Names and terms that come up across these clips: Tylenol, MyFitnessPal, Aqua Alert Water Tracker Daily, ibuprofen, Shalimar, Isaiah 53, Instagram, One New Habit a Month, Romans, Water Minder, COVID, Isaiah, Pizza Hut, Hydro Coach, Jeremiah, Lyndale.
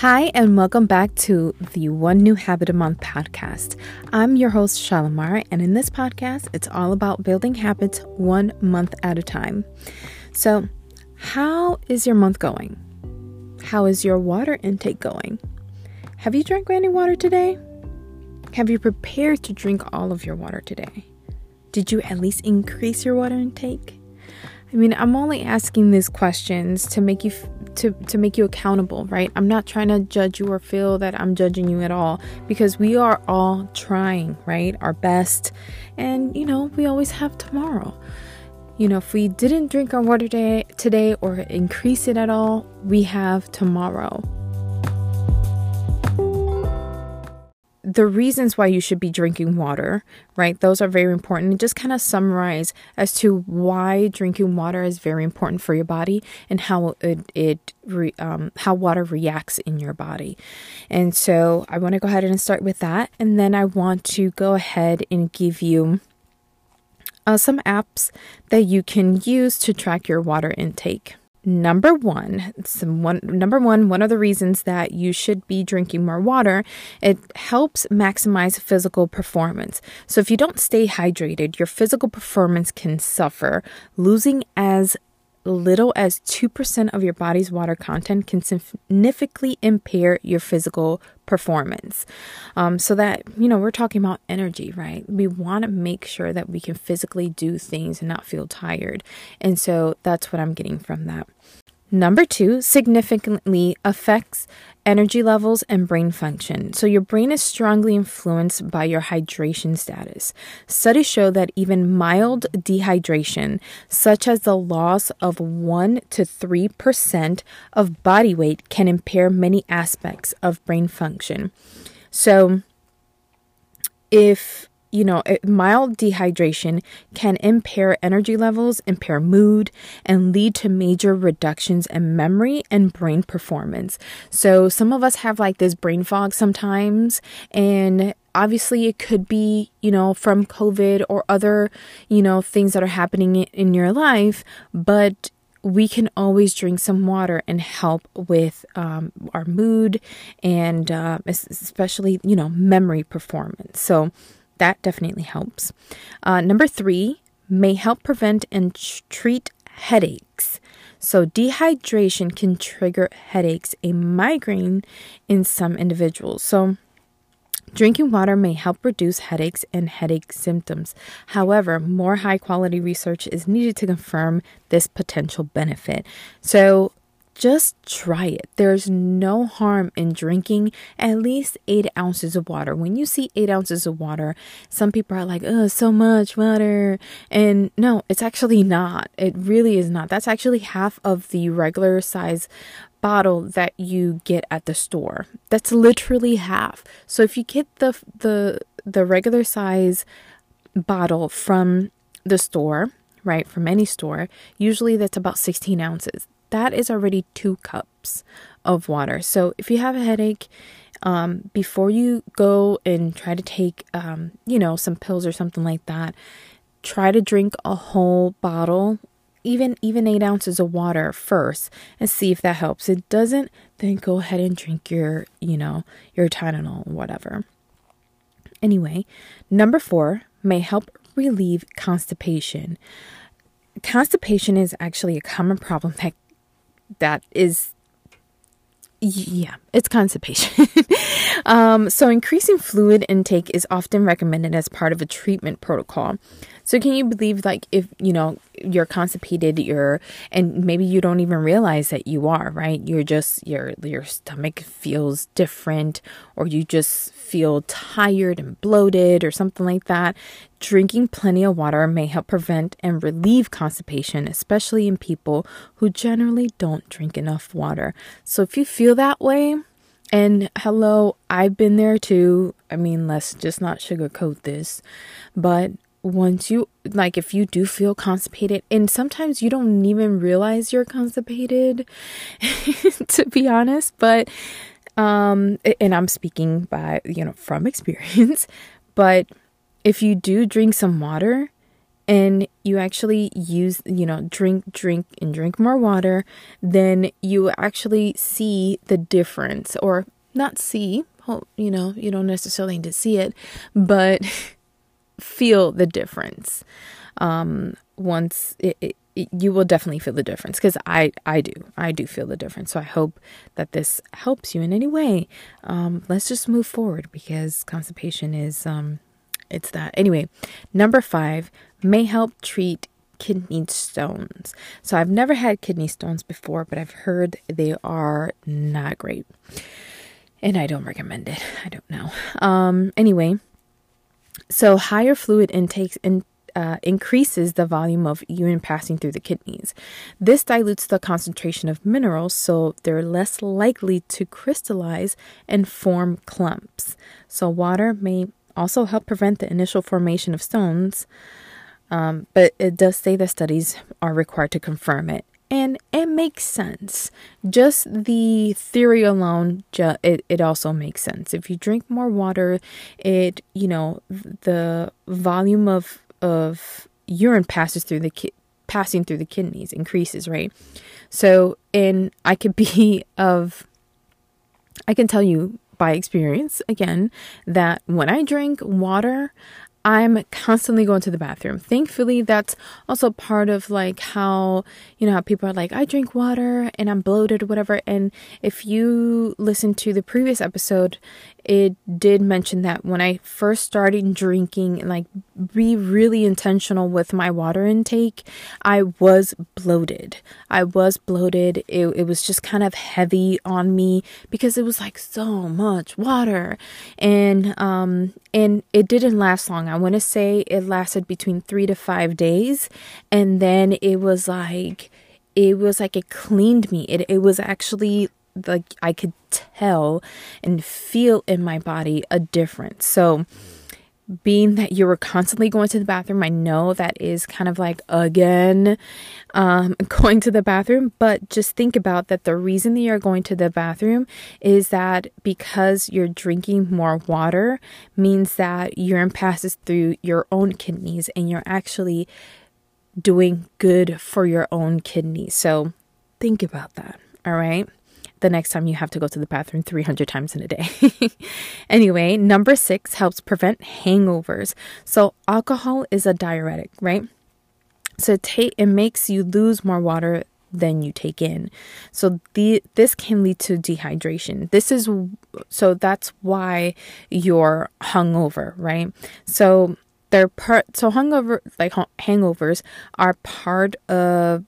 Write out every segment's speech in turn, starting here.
Hi, and welcome back to the One New Habit a Month podcast. I'm your host, Shalimar, and in this podcast, it's all about building habits 1 month at a time. So, how is your month going? How is your water intake going? Have you drank any water today? Have you prepared to drink all of your water today? Did you at least increase your water intake? I mean, I'm only asking these questions to make you to make you accountable, right? I'm not trying to judge you or feel that I'm judging you at all, because we are all trying, right? Our best. And, you know, we always have tomorrow. You know, if we didn't drink our water today or increase it at all, we have tomorrow. The reasons why you should be drinking water, right? Those are very important. Just kind of summarize as to why drinking water is very important for your body and how how water reacts in your body. And so I want to go ahead and start with that. And then I want to go ahead and give you some apps that you can use to track your water intake. Number one of the reasons that you should be drinking more water, it helps maximize physical performance. So if you don't stay hydrated, your physical performance can suffer. Losing as little as 2% of your body's water content can significantly impair your physical performance. So that, you know, we're talking about energy, right? We want to make sure that we can physically do things and not feel tired. And so that's what I'm getting from that. Number two, significantly affects energy levels and brain function. So your brain is strongly influenced by your hydration status. Studies show that even mild dehydration, such as the loss of 1 to 3% of body weight, can impair many aspects of brain function. So if mild dehydration can impair energy levels, impair mood, and lead to major reductions in memory and brain performance. So some of us have like this brain fog sometimes, and obviously it could be, from COVID or other, things that are happening in your life, but we can always drink some water and help with our mood and especially, memory performance. So that definitely helps. Number three, may help prevent and treat headaches. So dehydration can trigger headaches, a migraine in some individuals. So drinking water may help reduce headaches and headache symptoms. However, more high quality research is needed to confirm this potential benefit. So just try it. There's no harm in drinking at least 8 ounces of water. When you see 8 ounces of water, some people are like, oh, so much water. And no, it's actually not. It really is not. That's actually half of the regular size bottle that you get at the store. That's literally half. So if you get the regular size bottle from the store, right, from any store, usually that's about 16 ounces. That is already 2 cups of water. So if you have a headache, before you go and try to take, some pills or something like that, try to drink a whole bottle, even 8 ounces of water first, and see if that helps. It doesn't, then go ahead and drink your Tylenol or whatever. Anyway, number four, may help relieve constipation. Constipation is actually a common problem it's constipation. So increasing fluid intake is often recommended as part of a treatment protocol. So can you believe, like, if, you're constipated, and maybe you don't even realize that you are, right? You're just, your stomach feels different, or you just feel tired and bloated or something like that. Drinking plenty of water may help prevent and relieve constipation, especially in people who generally don't drink enough water. So if you feel that way, and hello, I've been there too. I mean, let's just not sugarcoat this. But once you, if you do feel constipated, and sometimes you don't even realize you're constipated, to be honest, but, and I'm speaking by, from experience, but if you do drink some water and you actually use, drink more water, then you actually see the difference, or not see, you don't necessarily need to see it, but feel the difference. Once you will definitely feel the difference, because I do feel the difference. So I hope that this helps you in any way. Let's just move forward, because constipation is, it's that. Anyway, number 5 may help treat kidney stones. So I've never had kidney stones before, but I've heard they are not great, and I don't recommend it. I don't know. Anyway, so higher fluid intakes increases the volume of urine passing through the kidneys. This dilutes the concentration of minerals, so they're less likely to crystallize and form clumps. So water may also help prevent the initial formation of stones, but it does say that studies are required to confirm it. And it makes sense. Just the theory alone, it also makes sense. If you drink more water, the volume of urine passing through the kidneys increases, right? So, and I can tell you by experience again that when I drink water, I'm constantly going to the bathroom. Thankfully, that's also part of how people are like, I drink water and I'm bloated or whatever. And if you listen to the previous episode, it did mention that when I first started drinking and be really intentional with my water intake, I was bloated. It was just kind of heavy on me, because it was so much water, and it didn't last long. I want to say it lasted between 3 to 5 days, and then it was like it cleaned me. It was actually I could tell and feel in my body a difference. So being that you were constantly going to the bathroom, I know that is kind of again, going to the bathroom, but just think about that. The reason that you're going to the bathroom is that because you're drinking more water means that urine passes through your own kidneys, and you're actually doing good for your own kidneys. So think about that. All right. The next time you have to go to the bathroom 300 times in a day. Anyway, number 6 helps prevent hangovers. So alcohol is a diuretic, right? So it makes you lose more water than you take in. So this can lead to dehydration. So that's why you're hungover, right? So hangovers are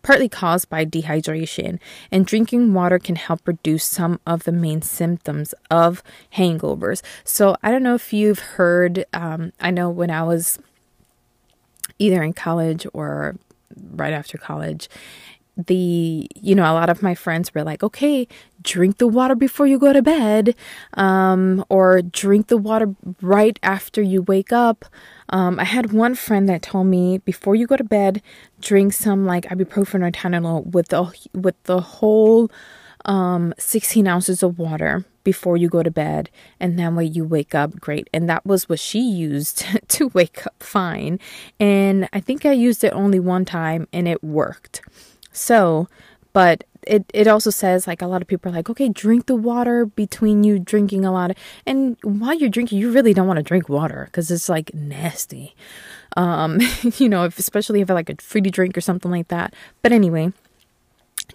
partly caused by dehydration, and drinking water can help reduce some of the main symptoms of hangovers. So I don't know if you've heard, I know when I was either in college or right after college, a lot of my friends were like, okay, drink the water before you go to bed, or drink the water right after you wake up. I had one friend that told me, before you go to bed, drink some ibuprofen or Tylenol with the whole 16 ounces of water before you go to bed, and that way you wake up great. And that was what she used to wake up fine. And I think I used it only one time and it worked. So, but it also says a lot of people are like, okay, drink the water between you drinking a lot. And while you're drinking, you really don't want to drink water, because it's nasty. Especially if a fruity drink or something like that. But anyway,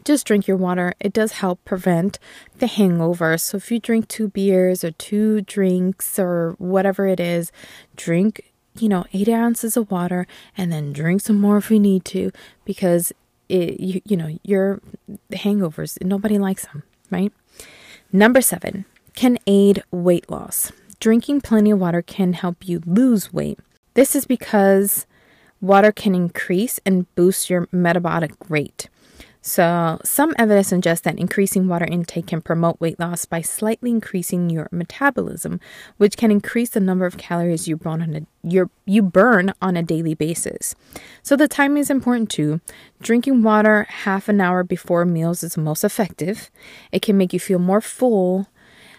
just drink your water. It does help prevent the hangover. So if you drink 2 beers or 2 drinks or whatever it is, drink, 8 ounces of water, and then drink some more if you need to, because your hangovers, nobody likes them, right? Number 7 can aid weight loss. Drinking plenty of water can help you lose weight. This is because water can increase and boost your metabolic rate. So some evidence suggests that increasing water intake can promote weight loss by slightly increasing your metabolism, which can increase the number of calories you burn on a daily basis. So the timing is important too. Drinking water half an hour before meals is most effective. It can make you feel more full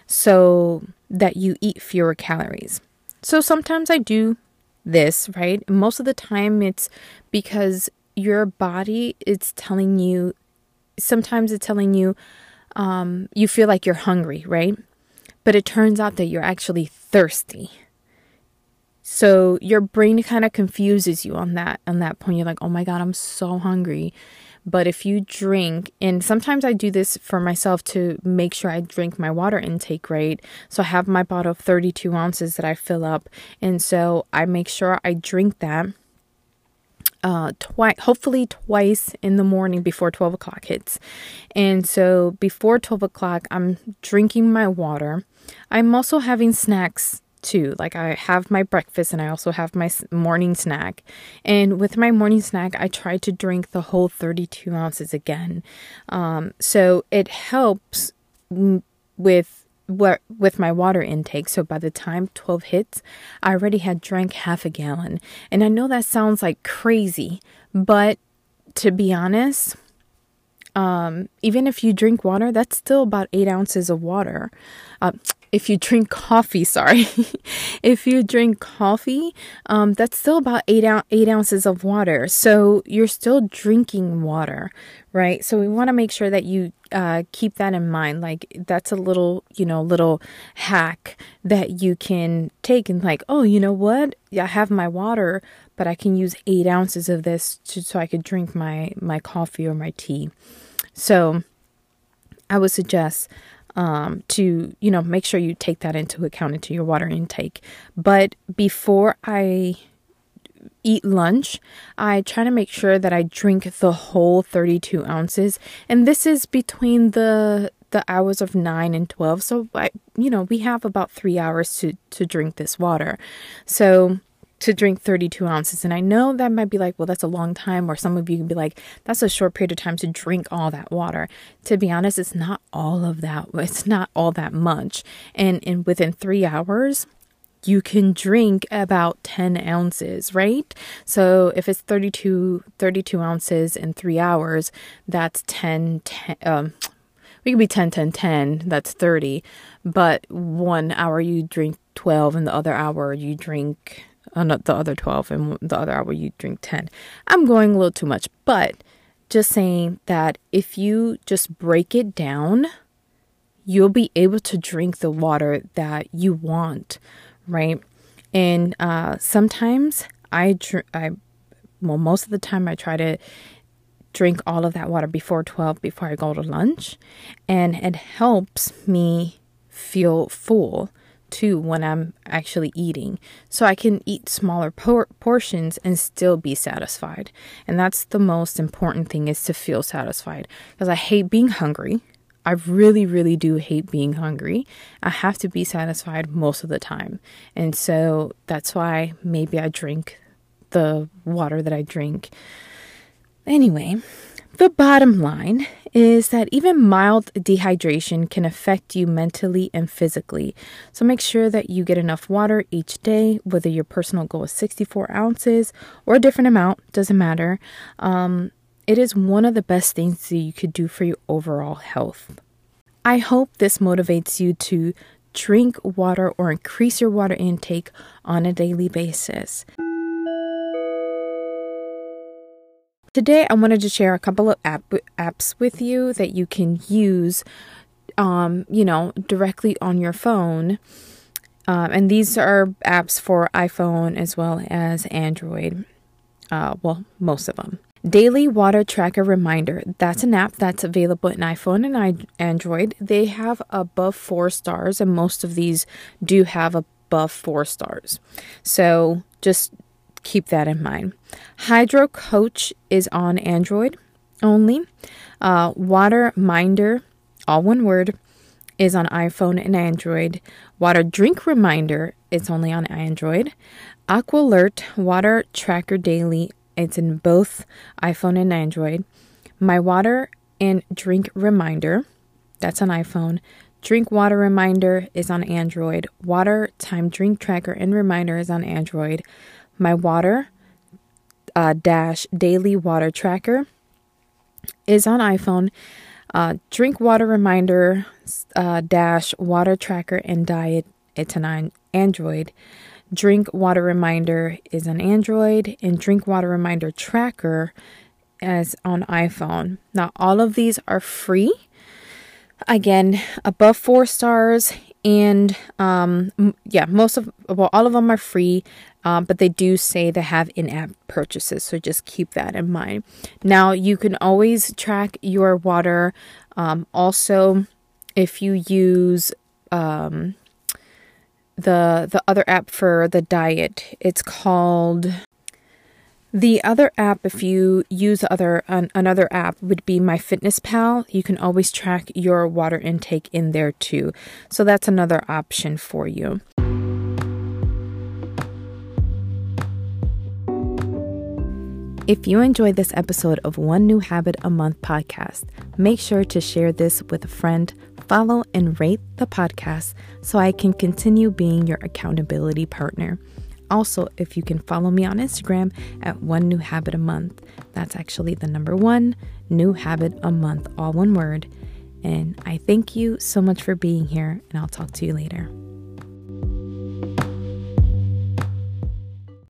so that you eat fewer calories. So sometimes I do this, right? Most of the time it's because your body is telling you, sometimes it's telling you, you feel like you're hungry, right? But it turns out that you're actually thirsty. So your brain kind of confuses you on that point. You're like, oh my God, I'm so hungry. But if you drink, and sometimes I do this for myself to make sure I drink my water intake, right? So I have my bottle of 32 ounces that I fill up. And so I make sure I drink that hopefully twice in the morning before 12 o'clock hits. And so before 12 o'clock, I'm drinking my water. I'm also having snacks too. Like I have my breakfast and I also have my morning snack. And with my morning snack, I try to drink the whole 32 ounces again. So it helps with my water intake. So by the time 12 hits, I already had drank half a gallon. And I know that sounds like crazy, but to be honest, even if you drink water, that's still about 8 ounces of water. If you drink coffee, if you drink coffee, that's still about 8 ounces of water. So you're still drinking water, right? So we want to make sure that you keep that in mind. Like that's a little hack that you can take and like, oh, you know what? I have my water, but I can use 8 ounces of this so I could drink my coffee or my tea. So I would suggest to, make sure you take that into account into your water intake. But before I eat lunch, I try to make sure that I drink the whole 32 ounces. And this is between the hours of 9 and 12. So, we have about 3 hours to drink this water. So to drink 32 ounces. And I know that might be like, well, that's a long time. Or some of you can be like, that's a short period of time to drink all that water. To be honest, it's not all of that. It's not all that much. And within 3 hours, you can drink about 10 ounces, right? So if it's 32 ounces in 3 hours, that's 10, we could be 10, 10, 10, that's 30. But 1 hour you drink 12 and the other hour you drink the other 12 and the other hour you drink 10. I'm going a little too much, but just saying that if you just break it down, you'll be able to drink the water that you want, right? And sometimes most of the time I try to drink all of that water before 12, before I go to lunch. And it helps me feel full too when I'm actually eating, so I can eat smaller portions and still be satisfied. And that's the most important thing, is to feel satisfied, because I hate being hungry. I really, really do hate being hungry. I have to be satisfied most of the time. And so that's why maybe I drink the water that I drink. Anyway, the bottom line is that even mild dehydration can affect you mentally and physically. So make sure that you get enough water each day, whether your personal goal is 64 ounces or a different amount, doesn't matter. It is one of the best things that you could do for your overall health. I hope this motivates you to drink water or increase your water intake on a daily basis. Today, I wanted to share a couple of apps with you that you can use, directly on your phone. And these are apps for iPhone as well as Android. Most of them. Daily Water Tracker Reminder. That's an app that's available in iPhone and Android. They have above 4 stars, and most of these do have above 4 stars. So just keep that in mind. Hydro Coach is on Android only. Water Minder, all one word, is on iPhone and Android. Water Drink Reminder is only on Android. Aqua Alert Water Tracker Daily, it's in both iPhone and Android. My Water and Drink Reminder, that's on iPhone. Drink Water Reminder is on Android. Water Time Drink Tracker and Reminder is on Android. My Water Daily Water Tracker is on iPhone. Drink Water Reminder Water Tracker and Diet, it's on Android. Drink Water Reminder is on Android, and Drink Water Reminder Tracker is on iPhone. Now, all of these are free. Again, above 4 stars, and all of them are free, but they do say they have in-app purchases, so just keep that in mind. Now, you can always track your water. Also, if you use the other app for the diet, it's called... The other app, if you use another app, would be MyFitnessPal. You can always track your water intake in there too. So that's another option for you. If you enjoyed this episode of One New Habit a Month podcast, make sure to share this with a friend, follow and rate the podcast so I can continue being your accountability partner. Also, if you can follow me on Instagram at One New Habit a Month. That's actually the number 1 new habit a month, all one word. And I thank you so much for being here, and I'll talk to you later.